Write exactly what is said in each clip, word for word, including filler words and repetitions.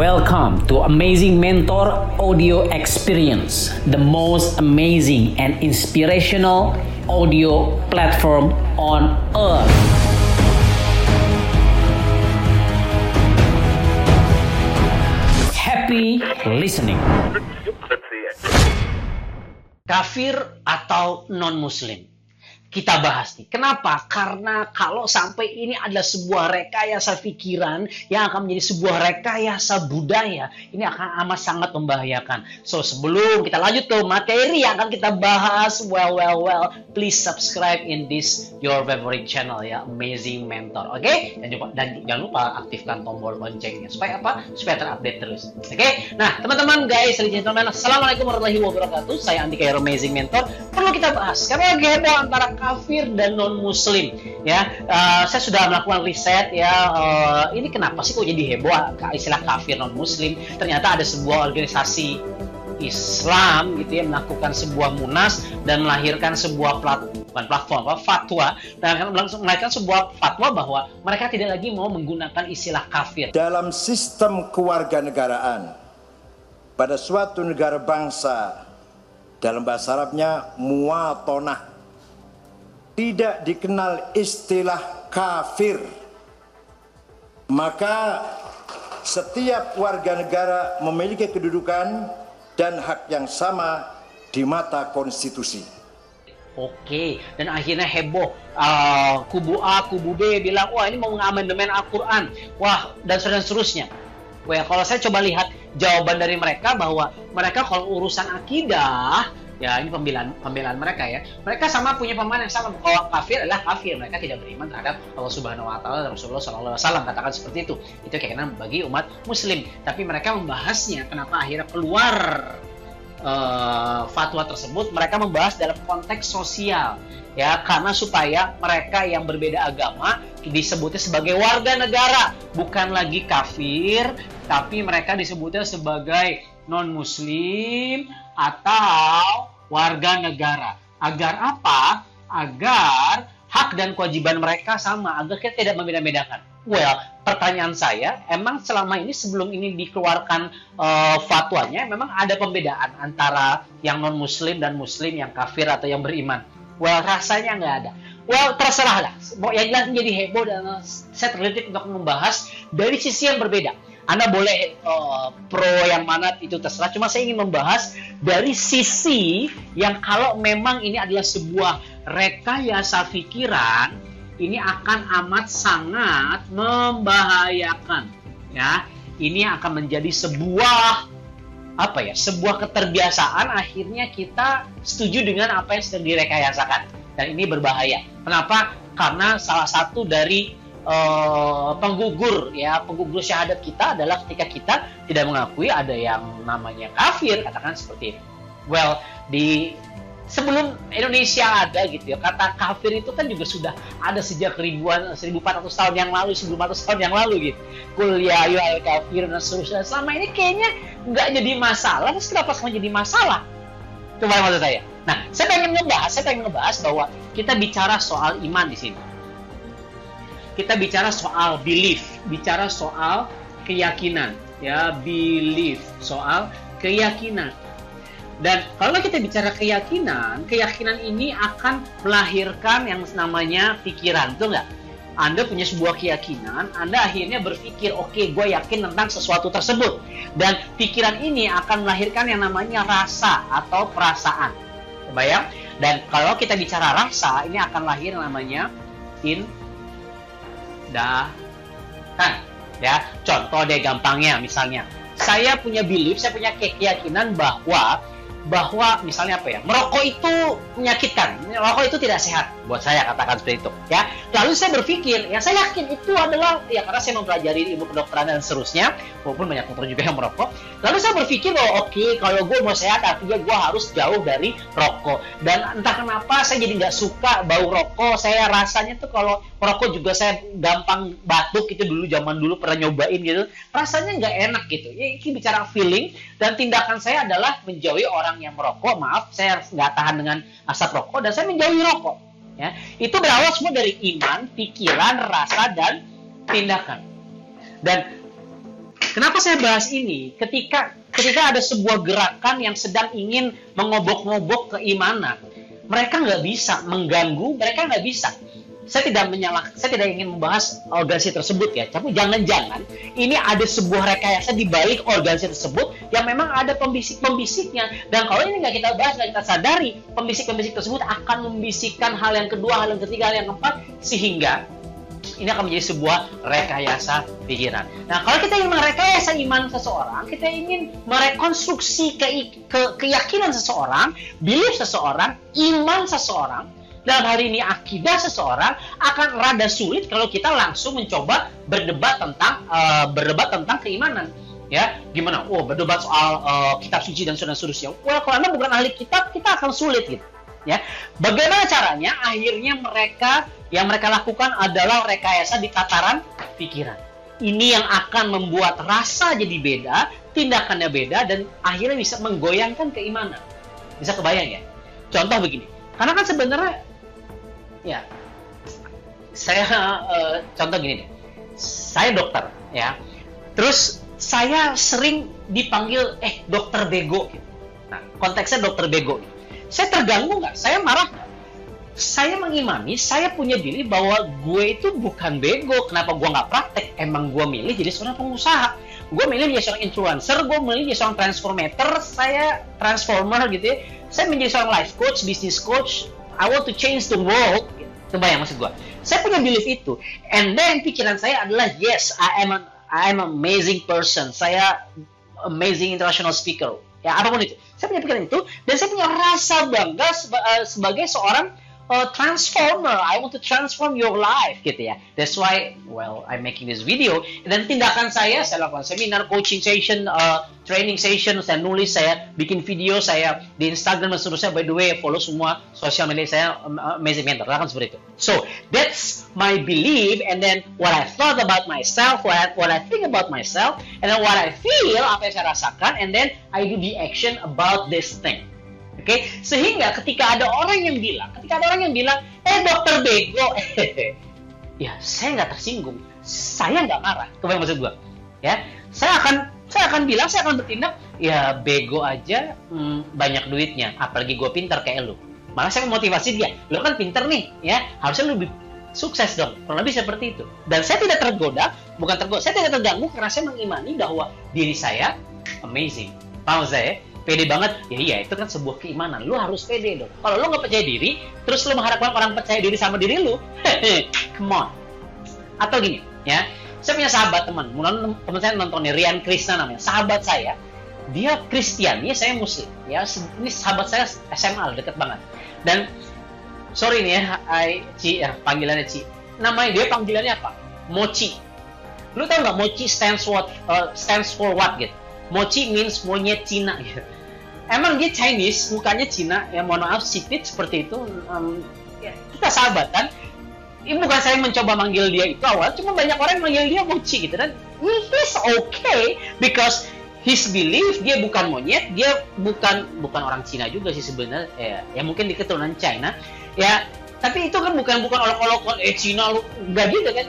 Welcome to Amazing Mentor Audio Experience, the most amazing and inspirational audio platform on earth. Happy listening. Kafir atau non-muslim? Kita bahas nih. Kenapa? Karena kalau sampai ini adalah sebuah rekayasa pikiran yang akan menjadi sebuah rekayasa budaya, ini akan amat sangat membahayakan. So, sebelum kita lanjut ke materi yang akan kita bahas, well, well, well, please subscribe in this your favorite channel ya, Amazing Mentor, oke? Okay? Dan, dan jangan lupa aktifkan tombol loncengnya supaya apa? Supaya terupdate terus, oke? Okay? Nah, teman-teman, guys, ladies and gentlemen, assalamualaikum warahmatullahi wabarakatuh. Saya Andika Yaro, Amazing Mentor. Perlu kita bahas karena heboh antara kafir dan non muslim ya. Uh, saya sudah melakukan riset ya, uh, ini kenapa sih kok jadi heboh istilah kafir non muslim. Ternyata ada sebuah organisasi Islam gitu ya, melakukan sebuah munas dan melahirkan sebuah plat, bukan platform apa, fatwa, dan melahirkan sebuah fatwa bahwa mereka tidak lagi mau menggunakan istilah kafir. Dalam sistem kewarganegaraan pada suatu negara bangsa, dalam bahasa Arabnya muwatonah, tidak dikenal istilah kafir. Maka setiap warga negara memiliki kedudukan dan hak yang sama di mata konstitusi. Oke, dan akhirnya heboh. Uh, kubu A, kubu B bilang, wah ini mau mengamandemen Al-Quran. Wah, dan seterusnya. Well, kalau saya coba lihat jawaban dari mereka bahwa mereka kalau urusan akidah, ya ini pembelaan pembelaan mereka ya. Mereka sama punya pemahaman yang sama bahwa kafir adalah kafir. Mereka tidak beriman terhadap Allah Subhanahu wa taala dan Rasulullah sallallahu alaihi wasallam, katakan seperti itu. Itu kayaknya bagi umat muslim. Tapi mereka membahasnya, kenapa akhirnya keluar uh, fatwa tersebut? Mereka membahas dalam konteks sosial ya, karena supaya mereka yang berbeda agama disebutnya sebagai warga negara, bukan lagi kafir, tapi mereka disebutnya sebagai non muslim atau warga negara. Agar apa? Agar hak dan kewajiban mereka sama, agar kita tidak membeda-bedakan. Well, pertanyaan saya, emang selama ini sebelum ini dikeluarkan uh, fatwanya, memang ada pembedaan antara yang non-muslim dan muslim, yang kafir atau yang beriman? Well, rasanya nggak ada. Well, terserahlah. Yang jelas menjadi heboh dan saya terlilit untuk membahas dari sisi yang berbeda. Anda boleh uh, pro yang mana itu terserah. Cuma saya ingin membahas dari sisi yang kalau memang ini adalah sebuah rekayasa pikiran, ini akan amat sangat membahayakan. Ya, ini akan menjadi sebuah apa ya? Sebuah keterbiasaan. Akhirnya kita setuju dengan apa yang sedang direkayasakan. Dan ini berbahaya. Kenapa? Karena salah satu dari Uh, penggugur ya penggugur syahadat kita adalah ketika kita tidak mengakui ada yang namanya kafir, katakan seperti itu. Well, di sebelum Indonesia ada gitu ya, kata kafir itu kan juga sudah ada sejak ribuan seribu empat ratus tahun yang lalu, seribu empat ratus tahun yang lalu gitu. Qul ya ayyuhal kafirun, dan seterusnya. Selama ini kayaknya nggak jadi masalah. Terus kenapa sekarang jadi masalah? Coba maksud saya. Nah, saya pengen ngebahas, saya pengen ngebahas bahwa kita bicara soal iman di sini. Kita bicara soal belief, bicara soal keyakinan, ya belief, soal keyakinan. Dan kalau kita bicara keyakinan, keyakinan ini akan melahirkan yang namanya pikiran, betul nggak? Anda punya sebuah keyakinan, Anda akhirnya berpikir, oke, okay, gue yakin tentang sesuatu tersebut. Dan pikiran ini akan melahirkan yang namanya rasa atau perasaan, kebayang? Dan kalau kita bicara rasa, ini akan lahir yang namanya in dah kan ya. Contoh deh gampangnya, misalnya saya punya belief, saya punya keyakinan bahwa bahwa misalnya apa ya, merokok itu menyakitkan, merokok itu tidak sehat buat saya, katakan seperti itu ya. Lalu saya berpikir, yang saya yakin itu adalah ya, karena saya mempelajari ilmu kedokteran dan seterusnya, walaupun banyak dokter juga yang merokok. Lalu saya berpikir bahwa oke, okay, kalau gue mau sehat artinya gue harus jauh dari rokok. Dan entah kenapa saya jadi nggak suka bau rokok. Saya rasanya tuh kalau merokok juga saya gampang batuk gitu, dulu zaman dulu pernah nyobain gitu, rasanya nggak enak gitu. Ini bicara feeling, dan tindakan saya adalah menjauhi orang yang merokok. Maaf, saya nggak tahan dengan asap rokok dan saya menjauhi rokok. Ya, itu berawal semua dari iman, pikiran, rasa dan tindakan. Dan Kenapa saya bahas ini? Ketika ketika ada sebuah gerakan yang sedang ingin mengobok-ngobok keimanan, mereka nggak bisa mengganggu, mereka nggak bisa. Saya tidak menyalahkan, saya tidak ingin membahas organisasi tersebut ya. Tapi jangan-jangan ini ada sebuah rekayasa di balik organisasi tersebut yang memang ada pembisik-pembisiknya. Dan kalau ini nggak kita bahas, nggak kita sadari, pembisik-pembisik tersebut akan membisikkan hal yang kedua, hal yang ketiga, hal yang keempat, sehingga ini akan menjadi sebuah rekayasa pikiran. Nah, kalau kita ingin merekayasa iman seseorang, kita ingin merekonstruksi ke, ke, keyakinan seseorang, belief seseorang, iman seseorang, dalam hari ini akidah seseorang, akan rada sulit kalau kita langsung mencoba berdebat tentang uh, berdebat tentang keimanan. Ya, gimana? Oh, berdebat soal uh, kitab suci dan seterusnya. Well, kalau Anda bukan ahli kitab, kita akan sulit gitu. Ya, bagaimana caranya? Akhirnya mereka yang mereka lakukan adalah rekayasa di tataran pikiran. Ini yang akan membuat rasa jadi beda, tindakannya beda, dan akhirnya bisa menggoyangkan keimanan. Bisa kebayang ya? Contoh begini, karena kan sebenarnya, ya, saya uh, contoh gini deh, saya dokter, ya, terus saya sering dipanggil eh dokter bego. Gitu. Nah, konteksnya dokter bego. Gitu. Saya terganggu nggak? Saya marah nggak? Saya mengimani, saya punya diri bahwa gue itu bukan bego. Kenapa gue nggak praktek? Emang gue milih jadi seorang pengusaha. Gue milih jadi seorang influencer, gue milih jadi seorang transformator, saya transformer gitu ya. Saya menjadi seorang life coach, business coach. I want to change the world. Kebayang maksud gue? Saya punya belief itu. And then pikiran saya adalah, yes, I am an, I am an amazing person. Saya amazing international speaker. Ya, apapun itu. Saya punya pikiran itu, dan saya punya rasa bangga seba, uh, sebagai seorang uh, transformer. I want to transform your life, gitu ya. That's why, well, I'm making this video. Dan tindakan saya, saya lakukan seminar, coaching session, uh, training session, saya nulis, saya bikin video, saya di Instagram dan seterusnya. By the way, follow semua sosial media saya, uh, Amazing Mentor, lakukan seperti itu. So, that's my belief, and then what I thought about myself, what I, what I think about myself, and then what I feel, apa yang saya rasakan, and then I do the action about this thing. Oke, okay? Sehingga ketika ada orang yang bilang, ketika ada orang yang bilang, eh dokter bego, ya saya nggak tersinggung, saya nggak marah, kebayang maksud gue, ya, saya akan, saya akan bilang, saya akan bertindak, ya bego aja, hmm, banyak duitnya, apalagi gue pinter kayak lu, malah saya memotivasi dia, lu kan pinter nih, ya, harusnya lu lebih sukses dong, kurang lebih seperti itu. Dan saya tidak tergoda, bukan tergoda, saya tidak terganggu karena saya mengimani bahwa diri saya amazing. Paham saya? Pede banget. Ya iya, itu kan sebuah keimanan. Lu harus pede dong. Kalau lu nggak percaya diri, terus lu mengharapkan orang percaya diri sama diri lu, come on. Atau gini, ya. Saya punya sahabat teman, mulan teman saya nonton nih, Rian Krishna namanya. Sahabat saya, dia Kristian, dia saya Muslim. Ya, ini sahabat saya S M A, deket banget. Dan sorry nih ya, I, Ci, ya, panggilannya Ci. Namanya dia panggilannya apa? Mochi. Lu tau nggak Mochi stands what? Uh, stands for what gitu? Mochi means monyet Cina. Gitu. Emang dia Chinese, mukanya Cina. Ya mohon maaf, sipit seperti itu. Um, ya, kita sahabatan. Ini bukan saya mencoba manggil dia itu awal, cuma banyak orang yang manggil dia Mochi gitu dan he's okay because his belief, dia bukan monyet, dia bukan bukan orang Cina juga sih sebenarnya, ya, ya mungkin di keturunan China, ya, tapi itu kan bukan bukan olok-olok, eh Cina lu, nggak gitu kan,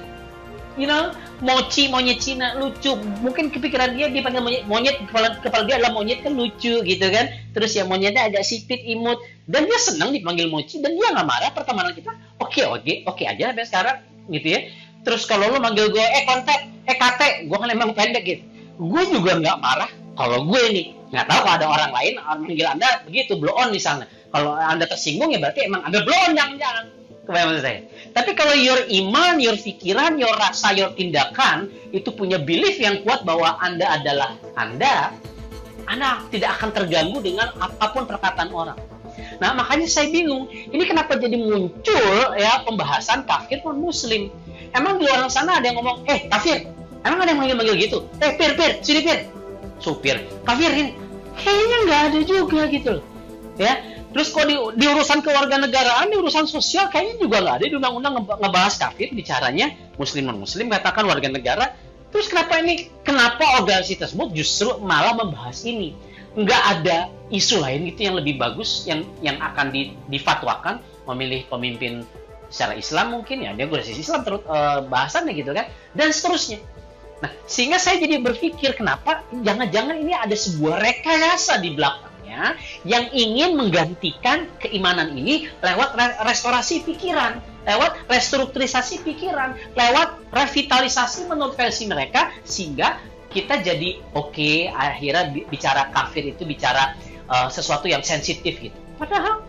you know, Mochi, monyet Cina, lucu, mungkin kepikiran dia, dia panggil monyet, monyet kepala, kepala dia adalah monyet kan lucu gitu kan, terus ya monyetnya agak sipit, imut, dan dia senang dipanggil Mochi, dan dia nggak marah, pertemanan kita, oke, oke, oke aja sampai sekarang, gitu ya, terus kalau lu manggil gue, eh kontak, eh kate, gue kan emang pendek gitu, gue juga nggak marah kalau gue nih nggak tahu kalau ada orang lain orang manggil Anda begitu blow on misalnya kalau Anda tersinggung ya berarti emang Anda blow on jangan-jangan kebayang maksud saya. Tapi kalau your iman, your pikiran, your rasa, your tindakan itu punya belief yang kuat bahwa Anda adalah Anda, Anda tidak akan terganggu dengan apapun perkataan orang. Nah makanya saya bingung ini kenapa jadi muncul ya pembahasan kafir non muslim. Emang di orang sana ada yang ngomong eh kafir. Emang ada yang manggil-manggil gitu? Eh, pir, pir, sini pir. Supir, kafir ini. Kayaknya nggak ada juga gitu loh. Ya, terus kalau di, di urusan kewarganegaraan, di urusan sosial, kayaknya juga nggak ada. Di undang-undang ngebahas kafir, bicaranya muslim non-muslim, katakan warga negara. Terus kenapa ini, kenapa organisasi tersebut justru malah membahas ini? Nggak ada isu lain gitu yang lebih bagus, yang yang akan di, difatwakan, memilih pemimpin secara Islam mungkin, ya, dia organisasi Islam terus, eh, bahasannya gitu kan, dan seterusnya. Nah, sehingga saya jadi berpikir, kenapa jangan-jangan ini ada sebuah rekayasa di belakangnya yang ingin menggantikan keimanan ini lewat restorasi pikiran, lewat restrukturisasi pikiran, lewat revitalisasi menurut versi mereka, sehingga kita jadi oke, okay, akhirnya bicara kafir itu bicara uh, sesuatu yang sensitif gitu. Padahal,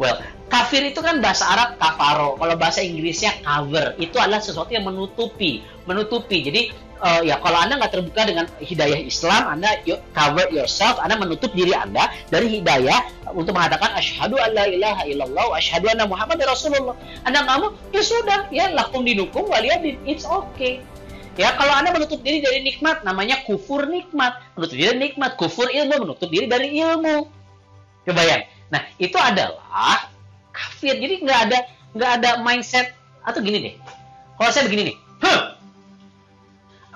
well, kafir itu kan bahasa Arab kafaro, kalau bahasa Inggrisnya cover, itu adalah sesuatu yang menutupi, menutupi. Jadi uh, ya kalau Anda nggak terbuka dengan hidayah Islam, Anda you cover yourself, Anda menutup diri Anda dari hidayah untuk mengatakan asyhadu alla ilaha illallah, asyhadu anna Muhammad Rasulullah. Anda nggak mau, ya sudah, ya lakum dinukum waliyadin, it's okay. Ya, kalau Anda menutup diri dari nikmat, namanya kufur nikmat. Menutup diri nikmat, kufur ilmu, menutup diri dari ilmu. Kebayang? Nah, itu adalah kafir. Jadi nggak ada nggak ada mindset atau gini deh. Kalau saya begini nih, huh,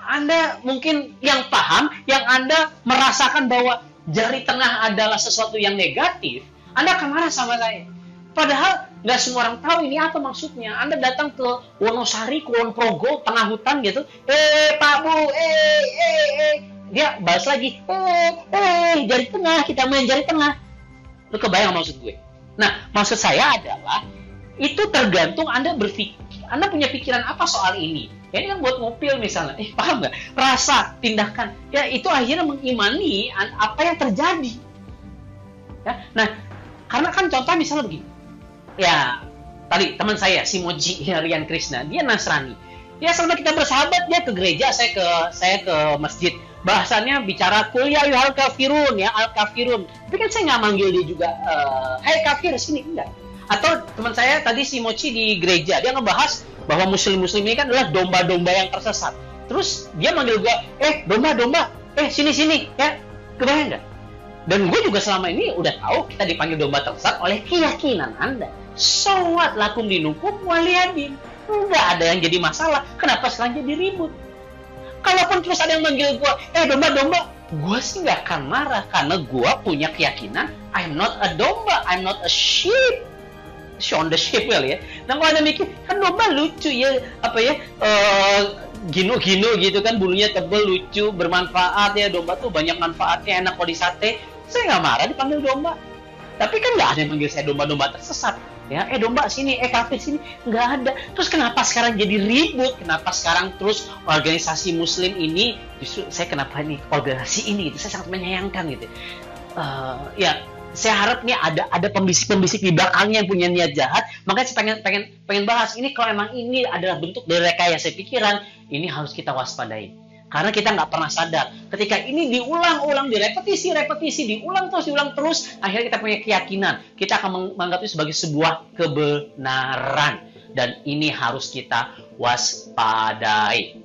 Anda mungkin yang paham, yang Anda merasakan bahwa jari tengah adalah sesuatu yang negatif, Anda akan marah sama saya. Padahal nggak semua orang tahu ini apa maksudnya. Anda datang ke Wonosari, Kulonprogo, tengah hutan gitu, eh Pak Bu, eh eh eh, dia bahas lagi, eh eh jari tengah, kita main jari tengah. Lu kebayang maksud gue? Nah, maksud saya adalah itu tergantung Anda berpikir, Anda punya pikiran apa soal ini. Ya, ini kan buat ngopil misalnya, eh paham nggak? Rasa, tindakan, ya itu akhirnya mengimani apa yang terjadi. Ya, nah, karena kan contoh misalnya begini, ya tadi teman saya si Mochi, Rian Krishna, dia Nasrani. Ya selama kita bersahabat, dia ke gereja, saya ke saya ke masjid. Bahasanya bicara kuliah ya al kafirun, ya al kafirun. Tapi kan saya nggak manggil dia juga, hai hey, kafir sini, enggak. Atau teman saya tadi si Mochi di gereja, dia ngebahas bahwa muslim-muslim ini kan adalah domba-domba yang tersesat. Terus dia manggil gue, eh domba-domba, eh sini-sini, ya kebayang nggak? Dan gue juga selama ini udah tahu kita dipanggil domba tersesat oleh keyakinan Anda. So what, lakum dinukum waliyadin. Nggak ada yang jadi masalah. Kenapa sekarang jadi ribut? Kalaupun terus ada yang manggil gue, eh domba-domba, gue sih nggak akan marah karena gue punya keyakinan I'm not a domba, I'm not a sheep. Shown the sheep well ya. Nah kalau Anda mikir, kan domba lucu ya, apa ya, gino-gino uh, gitu kan, bulunya tebal, lucu, bermanfaat ya, domba tuh banyak manfaatnya, enak kalau disate. Saya nggak marah dipanggil domba. Tapi kan nggak ada yang manggil saya domba-domba tersesat. Ya, eh domba sini, eh kafir sini, nggak ada. Terus kenapa sekarang jadi ribut? Kenapa sekarang terus organisasi Muslim ini, justru saya kenapa nih organisasi ini? Itu saya sangat menyayangkan gitu. Uh, ya, saya harap nih ada ada pembisik-pembisik di belakangnya yang punya niat jahat. Makanya saya pengen pengen pengen bahas ini, kalau emang ini adalah bentuk dari rekayasa pikiran, ini harus kita waspadai. Karena kita nggak pernah sadar. Ketika ini diulang-ulang, direpetisi-repetisi, diulang terus, diulang terus, akhirnya kita punya keyakinan. Kita akan menganggap itu sebagai sebuah kebenaran. Dan ini harus kita waspadai.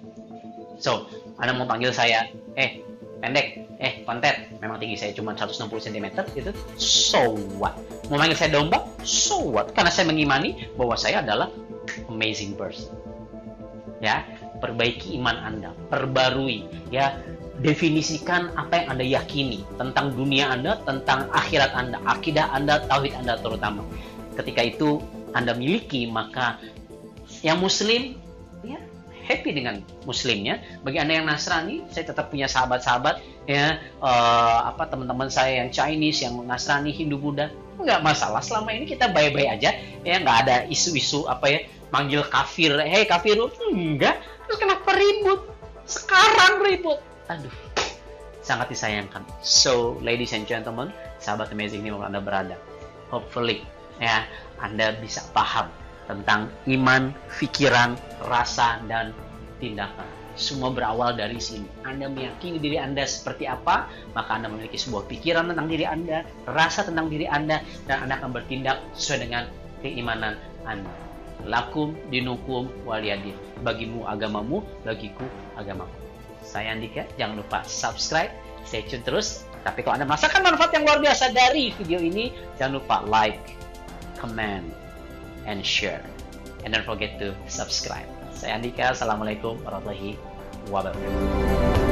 So, Anda mau panggil saya, eh, pendek, eh, kontet. Memang tinggi saya cuma seratus enam puluh sentimeter, gitu. So what? Mau panggil saya domba? So what? Karena saya mengimani bahwa saya adalah amazing person. Ya, perbaiki iman Anda, perbarui, ya, definisikan apa yang Anda yakini tentang dunia Anda, tentang akhirat Anda, akidah Anda, tauhid Anda terutama. Ketika itu Anda miliki, maka yang Muslim, ya, happy dengan Muslimnya. Bagi Anda yang Nasrani, saya tetap punya sahabat-sahabat, ya, uh, apa teman-teman saya yang Chinese, yang Nasrani, Hindu, Buddha, nggak masalah. Selama ini kita baik-baik aja, ya, nggak ada isu-isu apa ya, manggil kafir, hei kafir, enggak. Terus kenapa ribut? Sekarang ribut. Aduh, sangat disayangkan. So, ladies and gentlemen, sahabat amazing ini dimana Anda berada, hopefully, ya, Anda bisa paham tentang iman, pikiran, rasa, dan tindakan. Semua berawal dari sini. Anda meyakini diri Anda seperti apa, maka Anda memiliki sebuah pikiran tentang diri Anda, rasa tentang diri Anda, dan Anda akan bertindak sesuai dengan keimanan Anda. Lakum dinukum waliyadin. Bagimu agamamu, bagiku agamaku. Saya Andika, jangan lupa subscribe, stay tune terus. Tapi kalau Anda merasakan manfaat yang luar biasa dari video ini, jangan lupa like, comment, and share. And don't forget to subscribe. Saya Andika, assalamualaikum warahmatullahi wabarakatuh.